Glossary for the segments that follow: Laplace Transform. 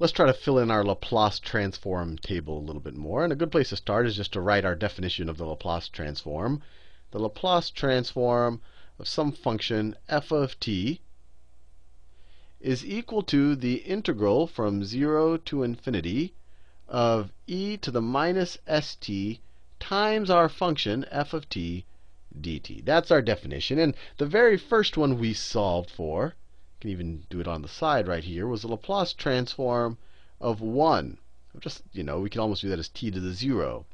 Let's try to fill in our Laplace transform table a little bit more. And a good place to start is just to write our definition of the Laplace transform. The Laplace transform of some function f of t is equal to the integral from 0 to infinity of e to the minus st times our function f of t dt. That's our definition. And the very first one we solved for, you can even do it on the side right here, was the Laplace transform of 1. Just, we can almost do that as t to the 0.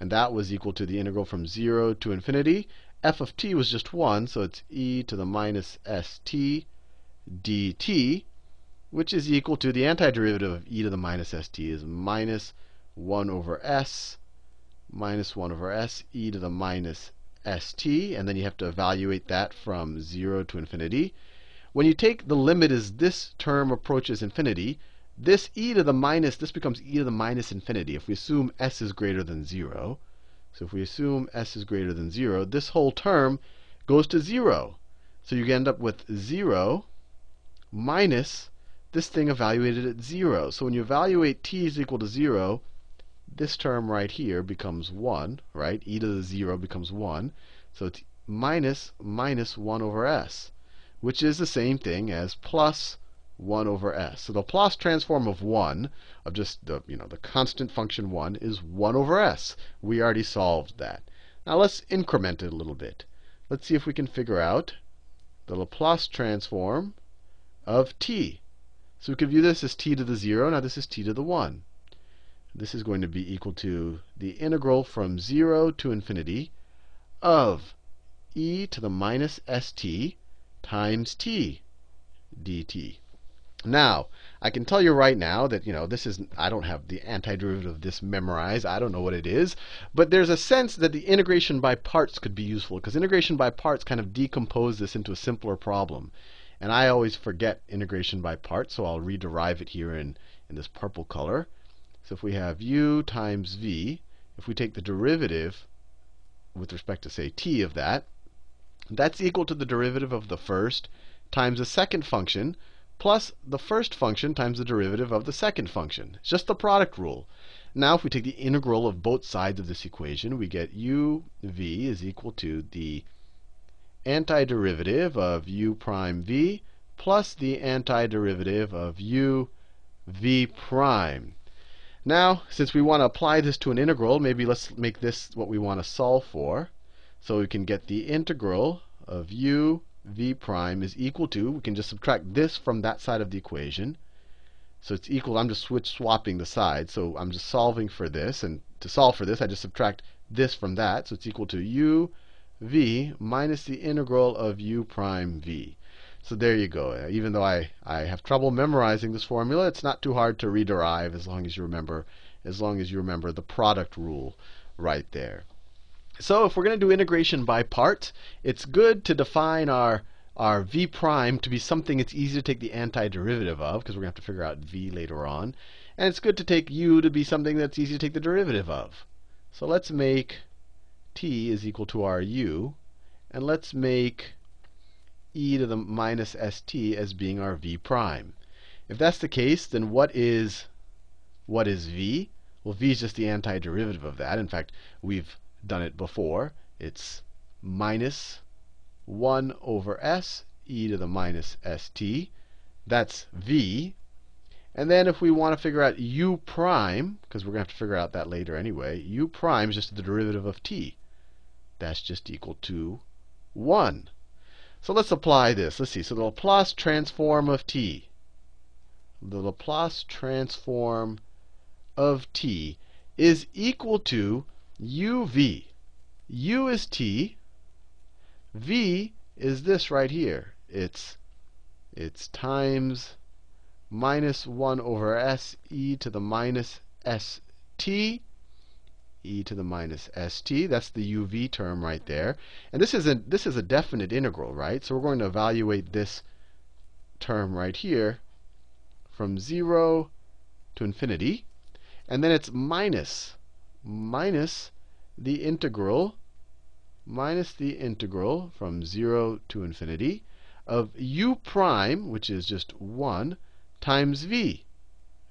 And that was equal to the integral from 0 to infinity. F of t was just 1, so it's e to the minus st dt, which is equal to the antiderivative of e to the minus st is minus 1 over s, minus 1 over s, e to the minus st. And then you have to evaluate that from 0 to infinity. When you take the limit as this term approaches infinity, this becomes e to the minus infinity if we assume s is greater than 0. So if we assume s is greater than 0, this whole term goes to 0. So you end up with 0 minus this thing evaluated at 0. So when you evaluate t is equal to 0, this term right here becomes 1, right? E to the 0 becomes 1. So it's minus 1 over s, which is the same thing as plus 1 over s. So the Laplace transform of 1, of just the, the constant function 1, is 1 over s. We already solved that. Now let's increment it a little bit. Let's see if we can figure out the Laplace transform of t. So we could view this as t to the 0. Now this is t to the 1. This is going to be equal to the integral from 0 to infinity of e to the minus st times t dt. Now, I can tell you right now that, I don't have the antiderivative of this memorized. I don't know what it is. But there's a sense that the integration by parts could be useful, because integration by parts kind of decomposes this into a simpler problem. And I always forget integration by parts, so I'll rederive it here in this purple color. So if we have u times v, if we take the derivative with respect to, say, t of that, that's equal to the derivative of the first times the second function plus the first function times the derivative of the second function. It's just the product rule. Now if we take the integral of both sides of this equation, we get uv is equal to the antiderivative of u prime v plus the antiderivative of u v prime. Now, since we want to apply this to an integral, maybe let's make this what we want to solve for. So we can get the integral of u v prime is equal to, we can just subtract this from that side of the equation. So it's equal, I'm just swapping the sides. So I'm just solving for this. And to solve for this, I just subtract this from that. So it's equal to u v minus the integral of u prime v. So there you go. Even though I have trouble memorizing this formula, it's not too hard to rederive as long as you remember the product rule right there. So if we're going to do integration by parts, it's good to define our v prime to be something it's easy to take the antiderivative of, because we're going to have to figure out v later on. And it's good to take u to be something that's easy to take the derivative of. So let's make t is equal to our u, and let's make e to the minus st as being our v prime. If that's the case, then what is v? Well, v is just the antiderivative of that. In fact, we've done it before. It's minus 1 over s, e to the minus st. That's v. And then if we want to figure out u prime, because we're going to have to figure out that later anyway, u prime is just the derivative of t. That's just equal to 1. So let's apply this. Let's see. So the Laplace transform of t. The Laplace transform of t is equal to uv. u is t. v is this right here. It's times minus 1 over s e to the minus st. E to the minus st. That's the uv term right there. And this is a definite integral, right? So we're going to evaluate this term right here from 0 to infinity. And then it's minus the integral from 0 to infinity of u prime, which is just 1, times v.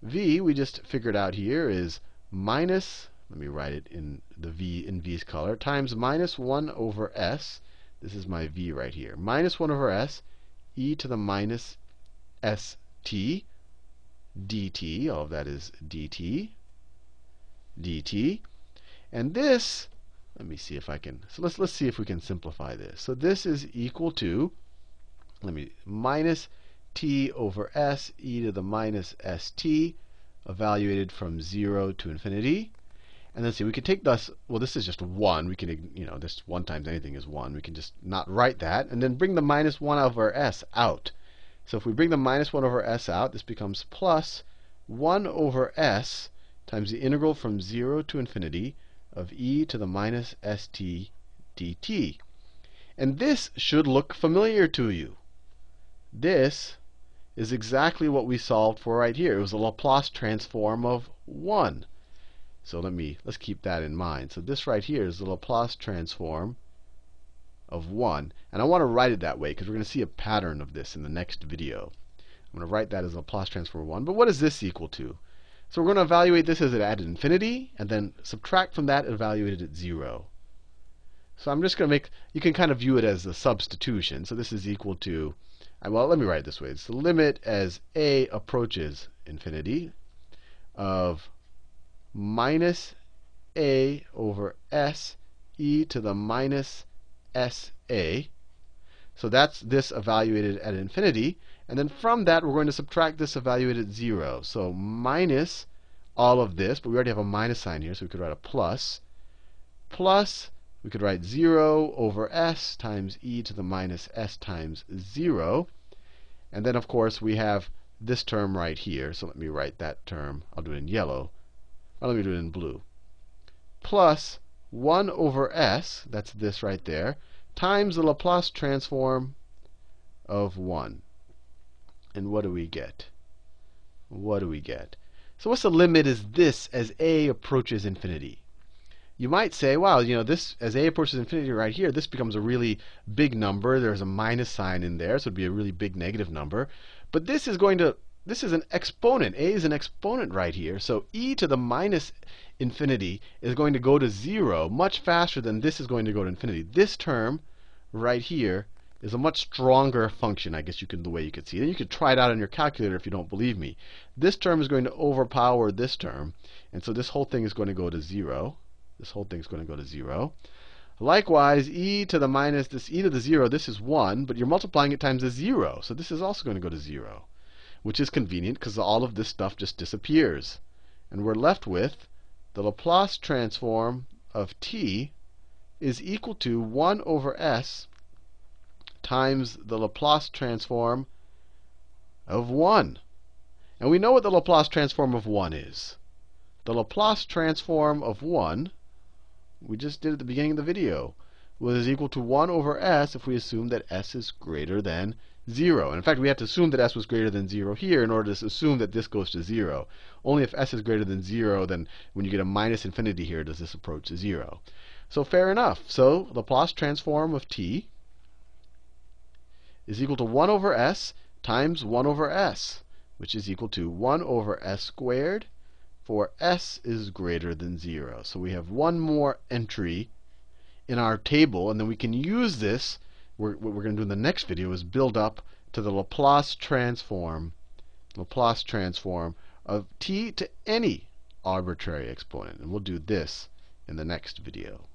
V, we just figured out here, is minus, let me write it in the V in V's color, times minus 1 over S. This is my V right here. Minus 1 over S, e to the minus st dt. All of that is dt. dt. And this, let me see if I can, so let's see if we can simplify this. So this is equal to, let me, minus t over s, e to the minus st, evaluated from 0 to infinity. And let's see, we can take this, well, this is just 1. We can, you know, this 1 times anything is 1. We can just not write that, and then bring the minus 1 over s out. So if we bring the minus 1 over s out, this becomes plus 1 over s times the integral from 0 to infinity of e to the minus st dt. And this should look familiar to you. This is exactly what we solved for right here. It was the Laplace transform of 1. So let's keep that in mind. So this right here is the Laplace transform of 1. And I want to write it that way because we're going to see a pattern of this in the next video. I'm going to write that as Laplace transform of 1. But what is this equal to? So we're going to evaluate this as it at infinity, and then subtract from that and evaluate it at 0. So I'm just going to make, you can kind of view it as a substitution. So this is equal to, well, let me write it this way. It's the limit as a approaches infinity of minus a over s e to the minus s a. So that's this evaluated at infinity. And then from that, we're going to subtract this evaluated at 0. So minus all of this, but we already have a minus sign here, so we could write a plus. Plus, we could write 0 over s times e to the minus s times 0. And then, of course, we have this term right here. So let me write that term. I'll do it in yellow. Well, let me do it in blue. Plus 1 over s, that's this right there, times the Laplace transform of 1. And what do we get? What do we get? So what's the limit as this as a approaches infinity? You might say, wow, you know, this as a approaches infinity right here, this becomes a really big number. There's a minus sign in there, so it'd be a really big negative number. But this is an exponent. A is an exponent right here. So e to the minus infinity is going to go to 0 much faster than this is going to go to infinity. This term right here is a much stronger function, I guess the way you could see it. And you could try it out on your calculator if you don't believe me. This term is going to overpower this term. And so this whole thing is going to go to 0. This whole thing's going to go to 0. Likewise, e to the minus, this e to the 0, this is 1, but you're multiplying it times a 0. So this is also going to go to 0, which is convenient because all of this stuff just disappears. And we're left with the Laplace transform of t is equal to 1 over s times the Laplace transform of 1. And we know what the Laplace transform of 1 is. The Laplace transform of 1, we just did at the beginning of the video, was equal to 1 over s if we assume that s is greater than 0. And in fact, we have to assume that s was greater than 0 here in order to assume that this goes to 0. Only if s is greater than 0, then when you get a minus infinity here, does this approach to 0. So fair enough. So Laplace transform of t is equal to 1 over s times 1 over s, which is equal to 1 over s squared for s is greater than 0. So we have one more entry in our table, and then we can use this. What we're going to do in the next video is build up to the Laplace transform of t to any arbitrary exponent. And we'll do this in the next video.